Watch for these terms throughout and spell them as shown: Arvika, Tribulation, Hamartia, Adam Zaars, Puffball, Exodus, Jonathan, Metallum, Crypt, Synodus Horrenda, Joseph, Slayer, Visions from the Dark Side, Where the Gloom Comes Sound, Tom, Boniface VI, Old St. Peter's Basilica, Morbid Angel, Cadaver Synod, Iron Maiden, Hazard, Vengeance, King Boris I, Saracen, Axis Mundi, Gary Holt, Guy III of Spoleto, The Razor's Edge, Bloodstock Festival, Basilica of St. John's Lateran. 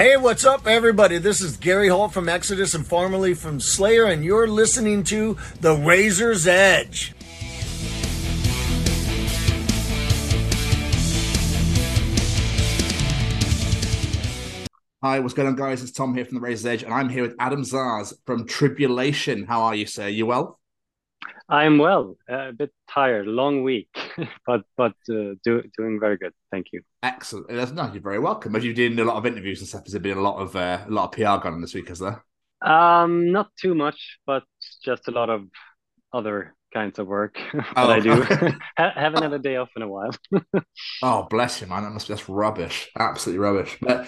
Hey, what's up, everybody? This is Gary Holt from Exodus and formerly from Slayer, and you're listening to The Razor's Edge. Hi, what's going on, guys? It's Tom here from The Razor's Edge, and I'm here with Adam Zaars from Tribulation. How are you, sir? You well? I'm well. A bit tired. Long week, but doing very good. Thank you. Excellent. That's nice. You're very welcome. Have you done a lot of interviews and stuff? Has there been a lot of PR gone on this week? Is there? Not too much, but just a lot of other kinds of work that I do. Haven't had a day off in a while. Oh, bless you, man. That must be just rubbish. Absolutely rubbish. But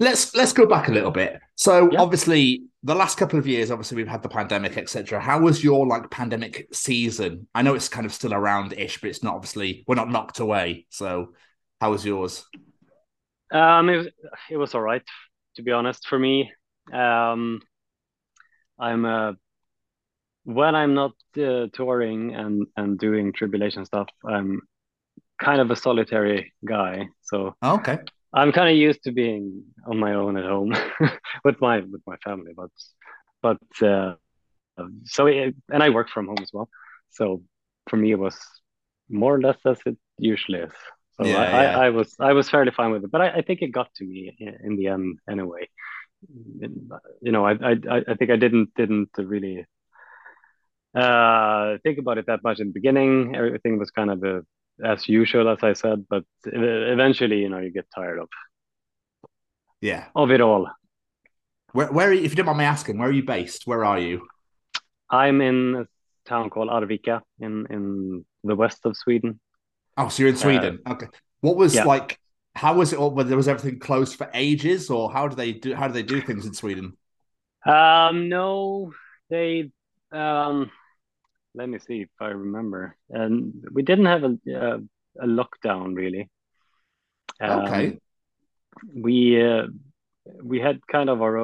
let's go back a little bit. So Obviously, the last couple of years, obviously we've had the pandemic, etc. How was your pandemic season? I know it's kind of still around-ish, but it's not, obviously we're not knocked away. So how was yours? It was all right, to be honest, for me. When I'm not touring and doing Tribulation stuff, I'm kind of a solitary guy. So okay. I'm kind of used to being on my own at home with my family, but I work from home as well. So for me, it was more or less as it usually is. So yeah. I was fairly fine with it, but I think it got to me in the end anyway. You know, I think I didn't really think about it that much in the beginning. Everything was kind of as usual, as I said, but eventually, you know, you get tired of it all. Where, if you don't mind me asking, where are you based? Where are you? I'm in a town called Arvika in the west of Sweden. Oh, so you're in Sweden. Okay. What was how was it all, whether there was everything closed for ages, or how do they do things in Sweden? Let me see if I remember. And we didn't have a lockdown, really. Okay. We had kind of our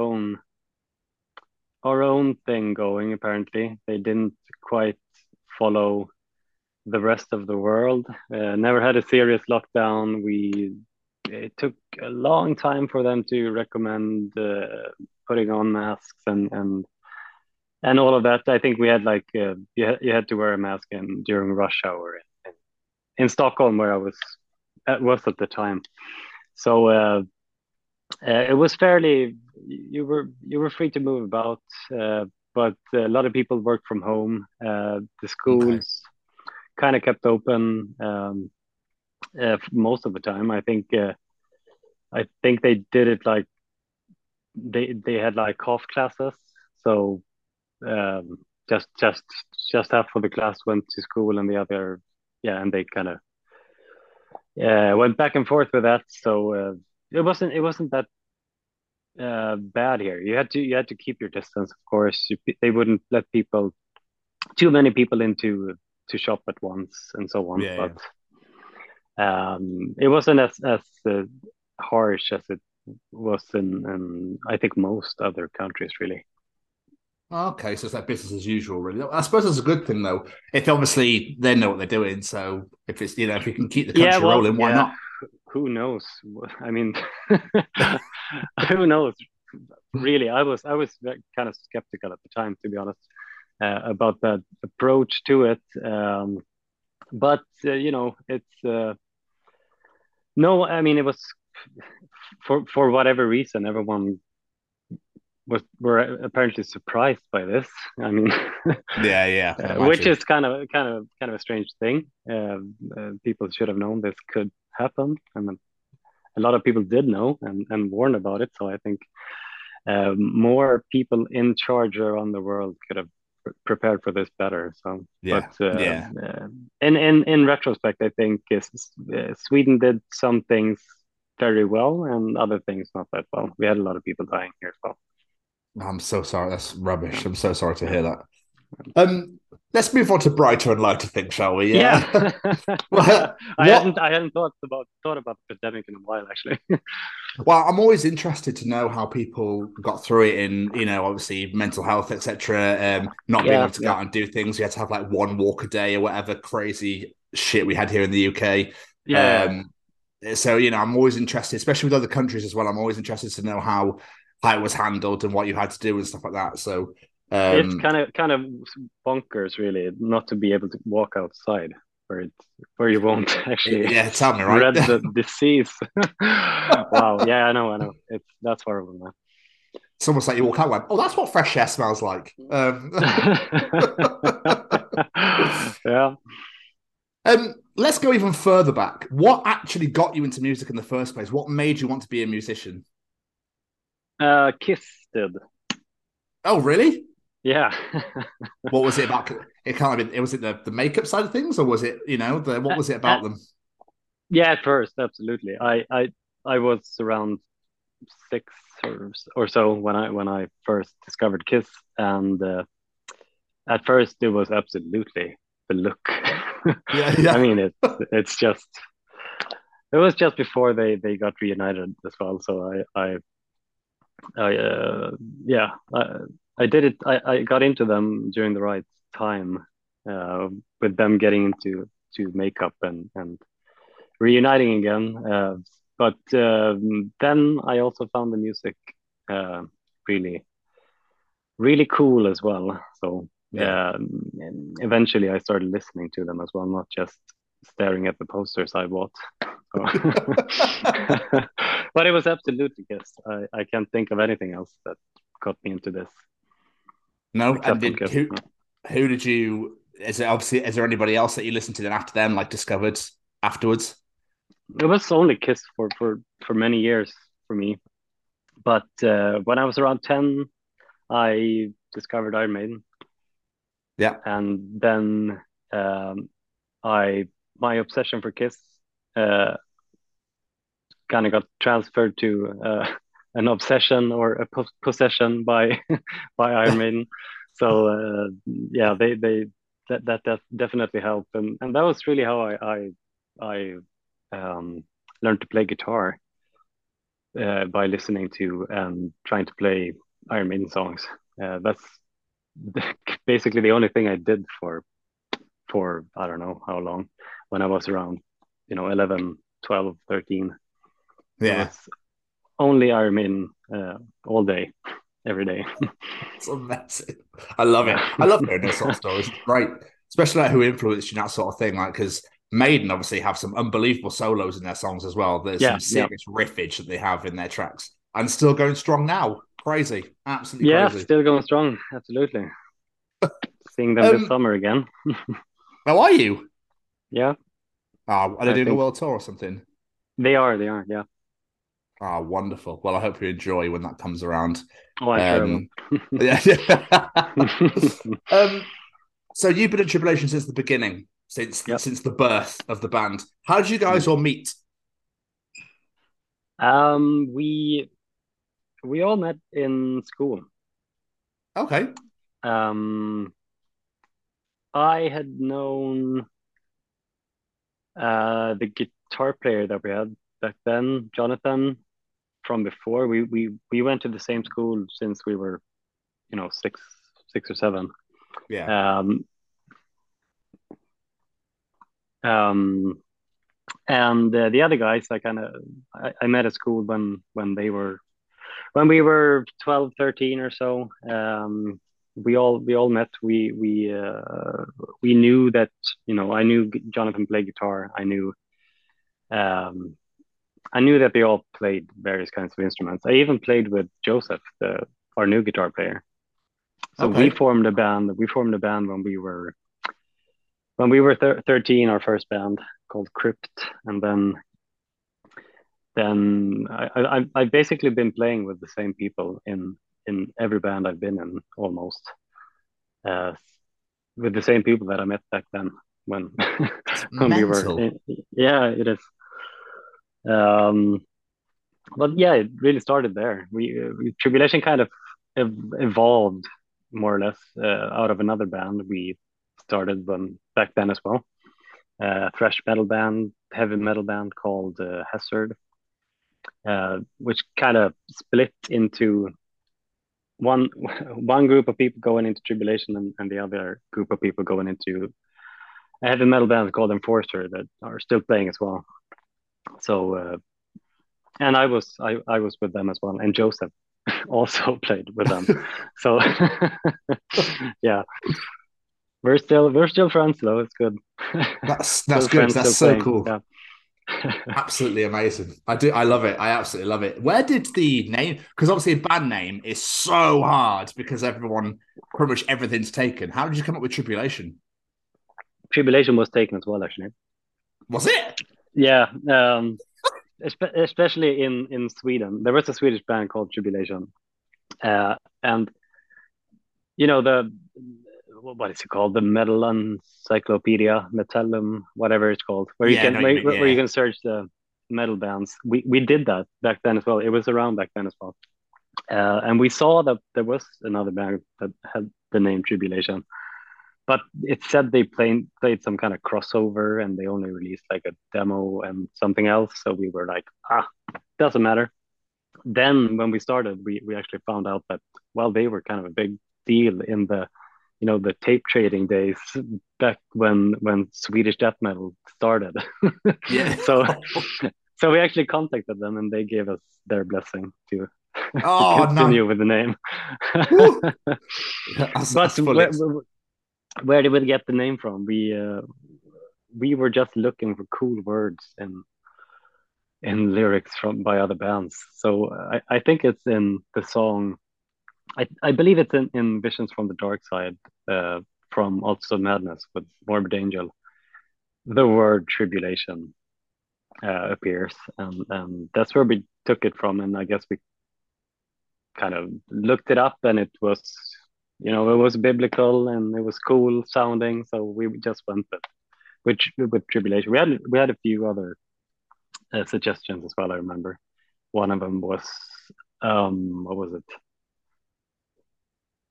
own thing going. Apparently, they didn't quite follow the rest of the world. Never had a serious lockdown. It took a long time for them to recommend putting on masks and all of that. I think we had you had to wear a mask during rush hour in Stockholm, where I was at the time. So it was fairly, you were free to move about, but a lot of people worked from home. The schools kind of kept open most of the time. I think they did it they had half classes, so. Just half of the class went to school, and the other, and they kind of went back and forth with that. So it wasn't that bad here. You had to keep your distance, of course. They wouldn't let too many people to shop at once, and so on. Yeah, but it wasn't as harsh as it was in I think most other countries, really. Okay, so it's like business as usual, really. I suppose that's a good thing, though. If obviously they know what they're doing, so if it's, you know, if you can keep the country rolling, why not? Who knows? I mean, who knows? Really, I was kind of skeptical at the time, to be honest, about that approach to it. It was for whatever reason, everyone were apparently surprised by this. I mean, which is kind of a strange thing. People should have known this could happen, and a lot of people did know and warned about it. So I think more people in charge around the world could have prepared for this better. So, in retrospect, I think Sweden did some things very well and other things not that well. We had a lot of people dying here as well. I'm so sorry. That's rubbish. I'm so sorry to hear that. Let's move on to brighter and lighter things, shall we? Yeah. I hadn't thought about the pandemic in a while, actually. Well, I'm always interested to know how people got through it in, you know, obviously mental health, etc. Not being able to go out and do things. We had to have one walk a day or whatever crazy shit we had here in the UK. Yeah. So, you know, I'm always interested, especially with other countries as well. I'm always interested to know how it was handled and what you had to do and stuff like that. So it's kind of bonkers, really, not to be able to walk outside where you won't actually tell me, right? Read the disease. Wow. Yeah, I know. That's horrible, man. It's almost like you walk out and went, oh, that's what fresh air smells like. Yeah. Let's go even further back. What actually got you into music in the first place? What made you want to be a musician? Kiss did. Oh, really? Yeah. What was it about? It kind of was it the makeup side of things, or was it what was it about them? Yeah, at first, absolutely. I was around 6 or so when I first discovered Kiss, and at first it was absolutely the look. Yeah. I mean, it was just before they got reunited as well. So I did it. I got into them during the right time, with them getting into makeup and reuniting again. Then I also found the music really, really cool as well. So. Yeah. Eventually I started listening to them as well, not just staring at the posters I bought. So. But it was absolutely Kiss. I can't think of anything else that got me into this. No, and who did you? Is there anybody else that you listened to then after them, like discovered afterwards? It was only Kiss for many years for me, but when I was around 10, I discovered Iron Maiden. Yeah, and then my obsession for Kiss kind of got transferred to an obsession or a possession by Iron Maiden. So that definitely helped, and that was really how I learned to play guitar by listening to and trying to play Iron Maiden songs. That's basically the only thing I did for I don't know how long, when I was around 11, 12, 13. Yeah. Only Iron Maiden all day, every day. It's amazing. I love it. I love hearing those sort of stories. Right. Especially like who influenced you, that sort of thing. Like, because Maiden obviously have some unbelievable solos in their songs as well. There's some serious riffage that they have in their tracks. And still going strong now. Crazy. Absolutely crazy. Yeah, still going strong. Absolutely. Seeing them this summer again. How are you? Yeah. Are they doing a world tour or something? They are, yeah. Ah, wonderful. Well, I hope you enjoy when that comes around. Oh, I sure will. Yeah. So you've been at Tribulation since the beginning, since the birth of the band. How did you guys all meet? We all met in school. Okay. I had known the guitar player that we had back then, Jonathan, from before. We went to the same school since we were, 6 or 7. Yeah. And the other guys, I met at school when we were 12, 13 or so. We all met. We knew that I knew Jonathan played guitar. I knew that they all played various kinds of instruments. I even played with Joseph, our new guitar player. So okay. We formed a band when we were 13. Our first band called Crypt, and then I've basically been playing with the same people in every band I've been in, almost, with the same people that I met back then when we were in. Yeah, it is. But yeah, it really started there. Tribulation kind of evolved more or less out of another band we started back then as well. Thrash metal band, heavy metal band called Hazard. Which kind of split into one group of people going into Tribulation and the other group of people going into a heavy metal band called Enforcer that are still playing as well. So and I was with them as well, and Joseph also played with them. So yeah, we're still friends though. It's good. That's good. That's so playing. Cool. Yeah. Absolutely amazing. I love it. I absolutely love it. Where did the name, because obviously a band name is so hard because pretty much everything's taken. How did you come up with Tribulation? Tribulation was taken as well, actually. Was it? Yeah. Especially in Sweden. There was a Swedish band called Tribulation. And you know, what is it called? The Metal Encyclopedia, Metallum, whatever it's called, where you can search the metal bands. We did that back then as well. It was around back then as well. And we saw that there was another band that had the name Tribulation, but it said they played some kind of crossover and they only released like a demo and something else. So we were like, doesn't matter. Then when we started, we actually found out that, well, they were kind of a big deal in the, you know, the tape trading days back when Swedish death metal started. Yeah. So we actually contacted them and they gave us their blessing to continue with the name. But where did we get the name from? We were just looking for cool words in lyrics by other bands. So I think it's in the song. I believe it's in Visions from the Dark Side, from Also Madness with Morbid Angel. The word tribulation appears, and that's where we took it from. And I guess we kind of looked it up, and it was, you know, it was biblical and it was cool sounding, so we just went with tribulation. We had a few other suggestions as well. I remember one of them was what was it?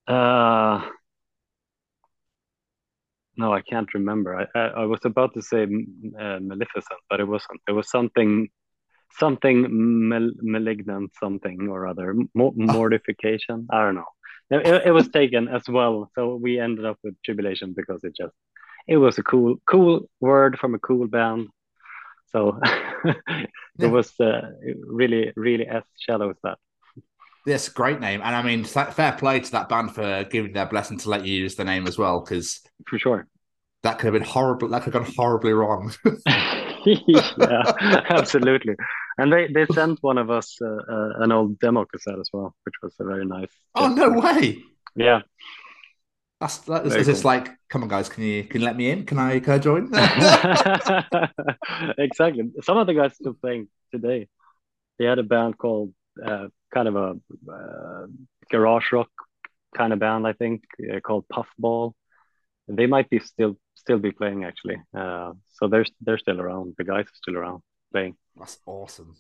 No, I can't remember. I was about to say Maleficent, but it wasn't. It was something malignant, something or other, mortification. I don't know. It was taken as well, so we ended up with Tribulation because it was a cool word from a cool band. So it was really, really as shallow as that. Yes, great name. And I mean, fair play to that band for giving their blessing to let you use the name as well, because for sure that could have been horrible. That could have gone horribly wrong. Yeah, absolutely. And they sent one of us an old demo cassette as well, which was a very nice. Oh, no way! Yeah, that's cool. Just like, come on, guys, can you let me in? Can I join? Exactly. Some of the guys still playing today. They had a band called. Kind of a garage rock kind of band, I think, called Puffball. They might be still be playing, actually. So they're still around. The guys are still around playing. That's awesome.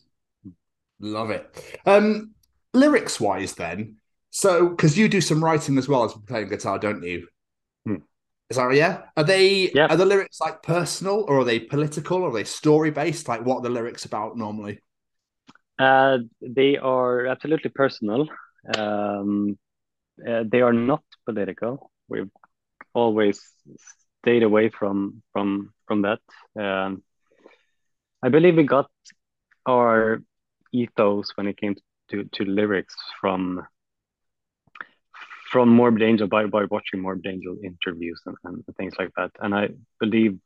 Love it. Lyrics wise, then, so because you do some writing as well as playing guitar, don't you? Is that yeah? Are the lyrics like personal, or are they political, or are they story based? Like, what are the lyrics about normally? They are absolutely personal. They are not political. We've always stayed away from that. I believe we got our ethos when it came to lyrics from Morbid Angel by watching Morbid Angel interviews and things like that. And I believe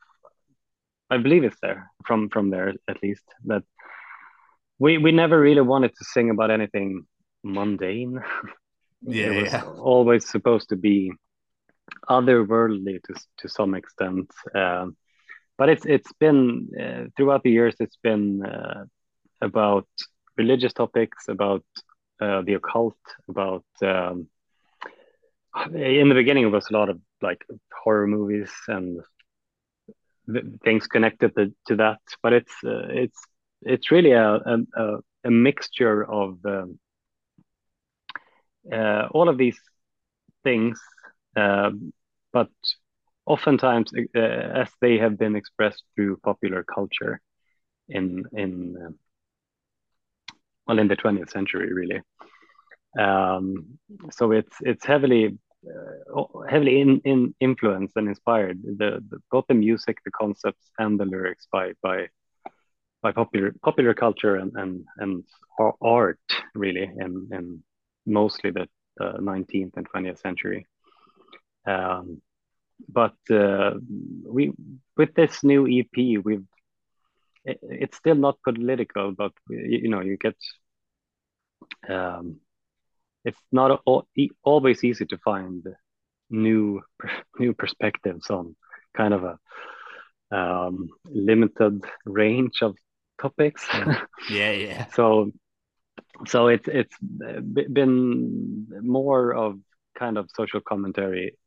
it's there from there, at least, that we never really wanted to sing about anything mundane. Yeah, it was always supposed to be otherworldly to some extent. But it's been throughout the years. It's been about religious topics, about the occult, about in the beginning it was a lot of like horror movies and things connected to that. But it's really a mixture of all of these things, but oftentimes as they have been expressed through popular culture in the 20th century, really. So it's heavily in influenced and inspired both the music, the concepts, and the lyrics by by popular culture and art, really, and mostly the 19th and 20th century. But with this new EP, it's still not political, but you get. It's not always easy to find new perspectives on kind of a limited range of topics. Yeah. So it's been more of kind of social commentary,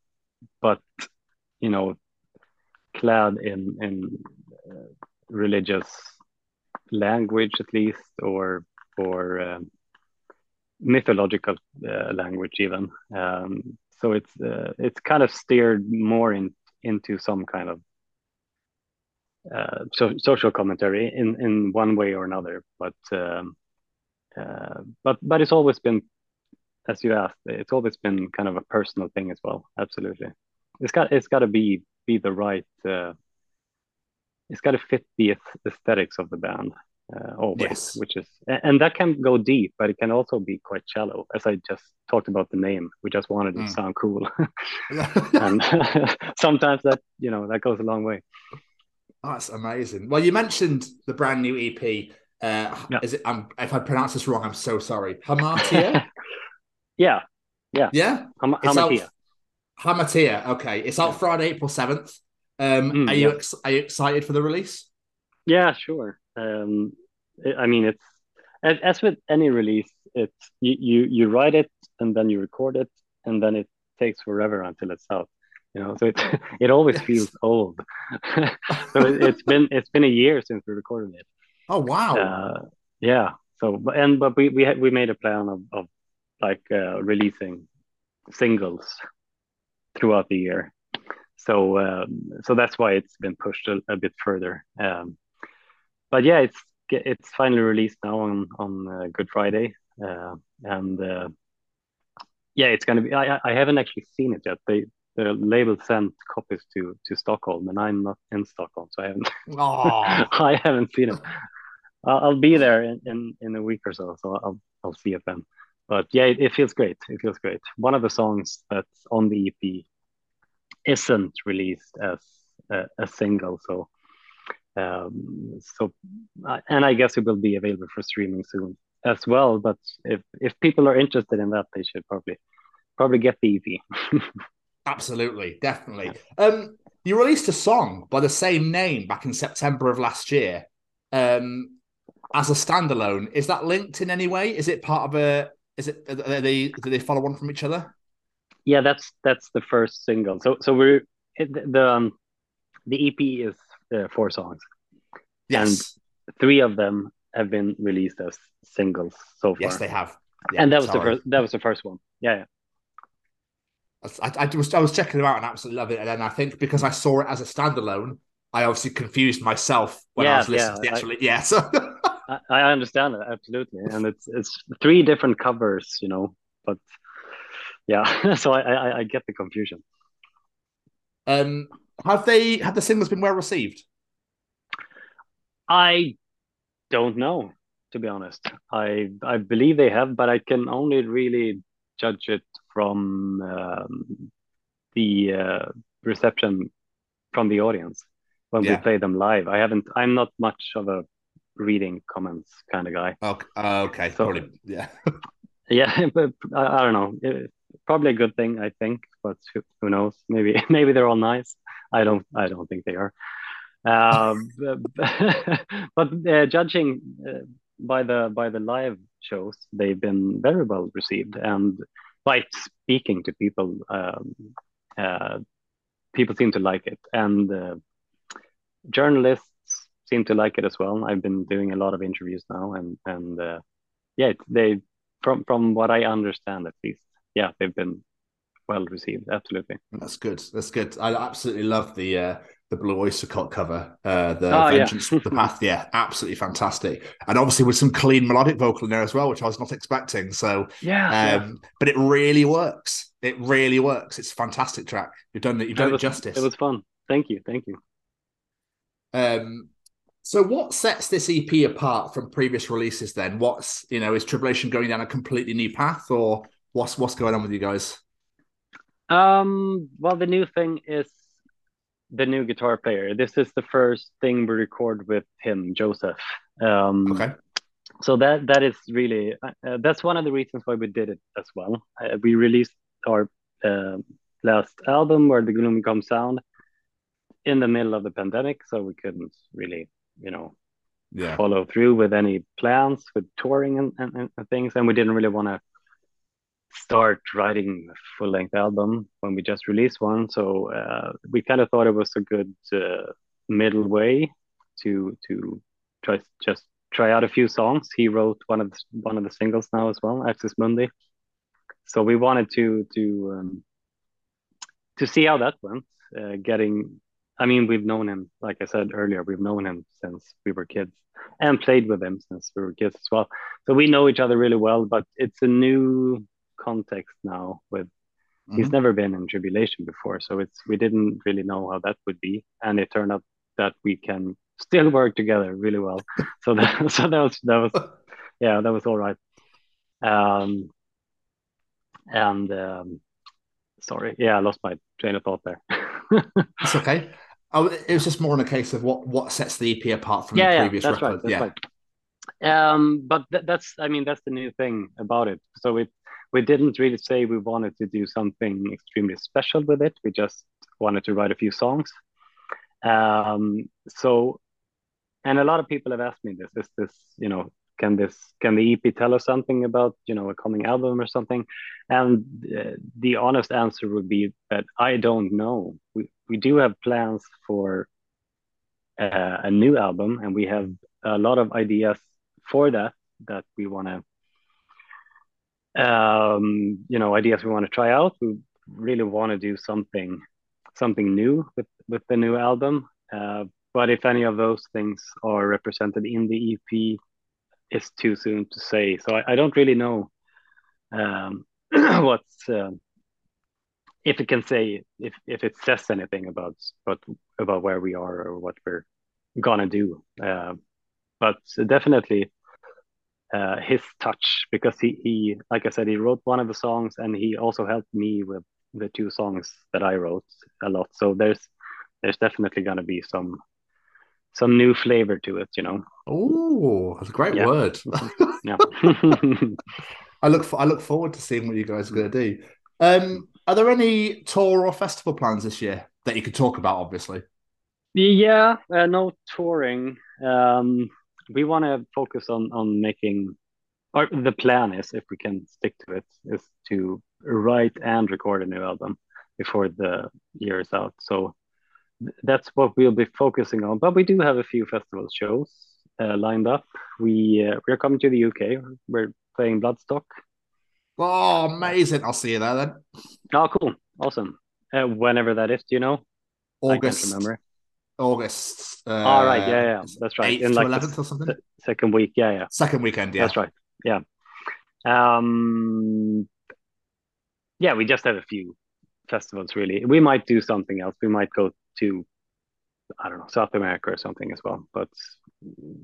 but clad in religious language at least, or mythological language even. So it's kind of steered more into some kind of social commentary in one way or another. But it's always been, as you asked, it's always been kind of a personal thing as well. Absolutely, it's got to be the right. It's got to fit the aesthetics of the band always, yes. Which is, and that can go deep, but it can also be quite shallow. As I just talked about the name, we just wanted it to sound cool, and sometimes that that goes a long way. Oh, that's amazing. Well, you mentioned the brand new EP. Yeah. Is it? If I pronounce this wrong, I'm so sorry. Hamartia. Yeah. Hamartia. Okay, it's out Friday, April 7th. Are you excited for the release? Yeah, sure. I mean, it's as with any release, it's you write it and then you record it and then it takes forever until it's out. So it always feels old. So it's been a year since we recorded it. Oh wow! Yeah. So but we made a plan of like releasing singles throughout the year. So that's why it's been pushed a bit further. But yeah, it's finally released now on Good Friday, and it's gonna be. I haven't actually seen it yet. The label sent copies to Stockholm, and I'm not in Stockholm, so I haven't. I haven't seen it. I'll be there in a week or so, so I'll see it then. But yeah, it feels great. It feels great. One of the songs that's on the EP isn't released as a single, so and I guess it will be available for streaming soon as well. But if people are interested in that, they should probably get the EP. Absolutely, definitely. You released a song by the same name back in September of last year as a standalone. Is that linked in any way? Is it part of a? Is it? Do they follow one from each other? Yeah, that's the first single. So we're the EP is 4 songs. Yes, and 3 of them have been released as singles so far. Yes, they have. Yeah, and that was the first one. Yeah. I was checking them out and absolutely love it. And then I think because I saw it as a standalone, I obviously confused myself when I was listening to the actual. So I understand that absolutely, and it's 3 different covers, but yeah, so I get the confusion. Have the singles been well received? I don't know, to be honest. I believe they have, but I can only really judge it from the reception from the audience when we play them live. I'm not much of a reading comments kind of guy. Okay. So, probably, yeah. Yeah, but I don't know. Probably a good thing, I think, but who knows? Maybe they're all nice. I don't think they are. But judging by the live shows, they've been very well received, and by speaking to people, people seem to like it, and journalists seem to like it as well. I've been doing a lot of interviews now, and yeah, they from what I understand at least, yeah, they've been well received. Absolutely, that's good. That's good. I absolutely love the Blue Öyster Cult cover, the Vengeance from the Path. Yeah, absolutely fantastic, and obviously with some clean melodic vocal in there as well, which I was not expecting. So yeah. But it really works. It's a fantastic track. You've done it justice. It was fun. Thank you. So what sets this EP apart from previous releases then? What's, you know, is Tribulation going down a completely new path, or what's going on with you guys? Well, the new thing is the new guitar player. This is the first thing we record with him, Joseph. Okay. So that is really, that's one of the reasons why we did it as well. We released our last album, Where the Gloom Comes Sound, in the middle of the pandemic, so we couldn't really, follow through with any plans with touring and things, and we didn't really want to start writing a full-length album when we just released one, so we kind of thought it was a good middle way to try out a few songs. He wrote one of the singles now as well, Axis Mundi. So we wanted to see how that went. We've known him, like I said earlier, we've known him since we were kids and played with him since we were kids as well. So we know each other really well, but it's a new context now with he's never been in Tribulation before, so we didn't really know how that would be, and it turned out that we can still work together really well. So that was all right. I lost my train of thought there. It's okay. It was just more in a case of what sets the EP apart from the previous record. Right. But that's the new thing about it. So we didn't really say we wanted to do something extremely special with it. We just wanted to write a few songs. And a lot of people have asked me this: is this, can the EP tell us something about, a coming album or something? And the honest answer would be that I don't know. We do have plans for a new album, and we have a lot of ideas for that we want to. Ideas we want to try out. We really want to do something new with the new album. But if any of those things are represented in the EP, it's too soon to say. So I don't really know if it can say if it says anything about where we are or what we're gonna do. But definitely. His touch, because he, like I said, he wrote one of the songs, and he also helped me with the two songs that I wrote a lot. So there's definitely going to be some new flavor to it, Oh, that's a great word. Yeah. I look forward to seeing what you guys are going to do. Are there any tour or festival plans this year that you could talk about? Obviously. Yeah, no touring. We want to focus on making, or the plan is, if we can stick to it, is to write and record a new album before the year is out. So that's what we'll be focusing on. But we do have a few festival shows lined up. We're coming to the UK. We're playing Bloodstock. Oh, amazing. I'll see you there then. Oh, cool. Awesome. Whenever that is, do you know? August. I can't remember. August. All right, yeah, that's right. 8th to 11th or something. Second week, yeah. Second weekend, yeah. That's right, yeah. We just have a few festivals, really. We might do something else. We might go to, I don't know, South America or something as well. But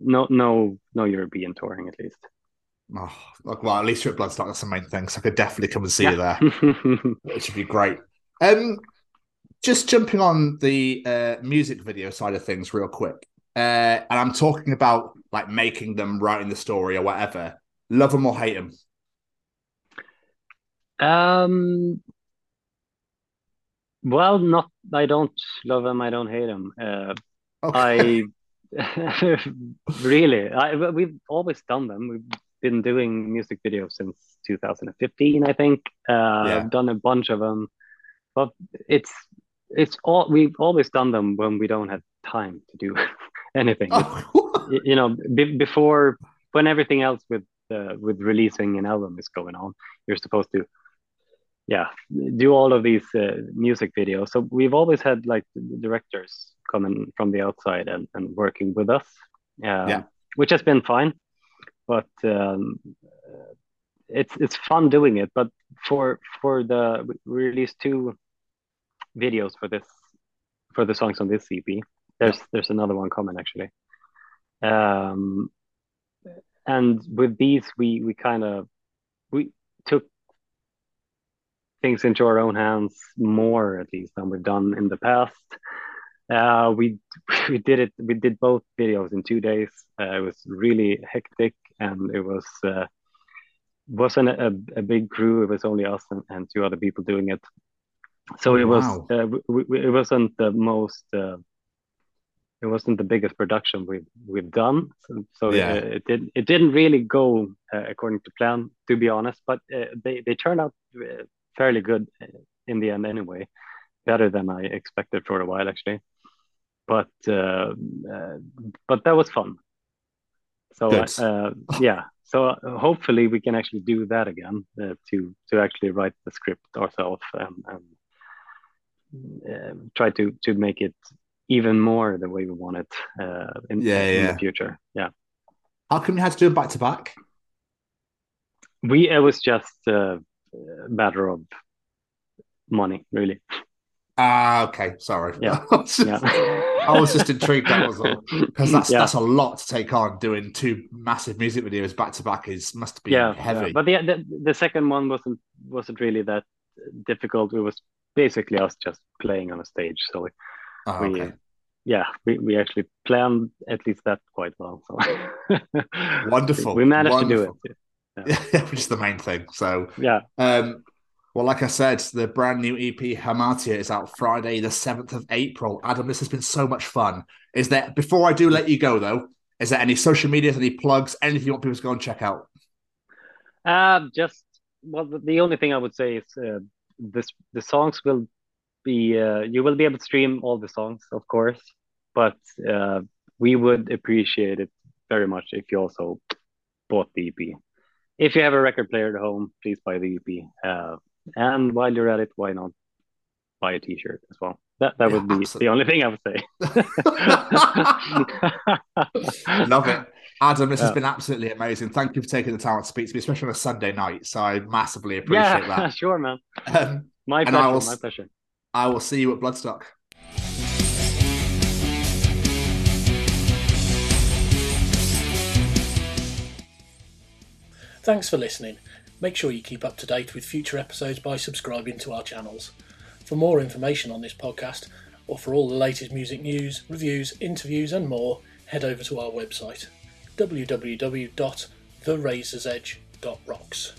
no European touring, at least. Oh, well, at least you're at Bloodstock. That's the main thing. So I could definitely come and see you there, which would be great. Just jumping on the music video side of things real quick. And I'm talking about like making them, writing the story or whatever. Love them or hate them? I don't love them. I don't hate them. Okay. We've always done them. We've been doing music videos since 2015, I think. I've done a bunch of them. But it's all, we've always done them when we don't have time to do anything. Oh. Before, when everything else with releasing an album is going on, you're supposed to do all of these music videos. So we've always had like directors coming from the outside and working with us, which has been fine. But it's fun doing it. But we released two videos for the songs on this EP. There's another one coming, actually. And with these, we kind of we took things into our own hands more, at least, than we've done in the past. We did both videos in 2 days. It was really hectic, and it was wasn't a big crew. It was only us and two other people doing it. So it wow. was it wasn't the most it wasn't the biggest production we've done. So yeah. it didn't really go according to plan, to be honest. But they turned out fairly good in the end, anyway. Better than I expected for a while, actually. But that was fun. So yeah. So hopefully we can actually do that again to actually write the script ourselves and try to make it even more the way we want it in the future. Yeah. How come you had to do it back to back? It was just a matter of money, really. Okay. Sorry. Yeah. I was just intrigued. That was all, because that's a lot to take on. Doing two massive music videos back to back must be heavy. Yeah. But the second one wasn't really that difficult. It was basically us just playing on a stage. So we actually planned at least that quite well. So wonderful. We managed to do it. Yeah. Which is the main thing. So yeah. Well, like I said, the brand new EP Hamartia is out Friday, the 7th of April. Adam, this has been so much fun. Is there, before I do let you go, though, is there any social medias, any plugs, anything you want people to go and check out? The only thing I would say is the songs will be, you will be able to stream all the songs, of course, but we would appreciate it very much if you also bought the EP. If you have a record player at home, please buy the EP. And while you're at it, why not buy a t-shirt as well? That would be absolutely. The only thing I would say. Love it. Adam, this has been absolutely amazing. Thank you for taking the time to speak to me, especially on a Sunday night. So I massively appreciate that. Sure, man. My pleasure. I will see you at Bloodstock. Thanks for listening. Make sure you keep up to date with future episodes by subscribing to our channels. For more information on this podcast, or for all the latest music news, reviews, interviews and more, head over to our website, www.therazorsedge.rocks.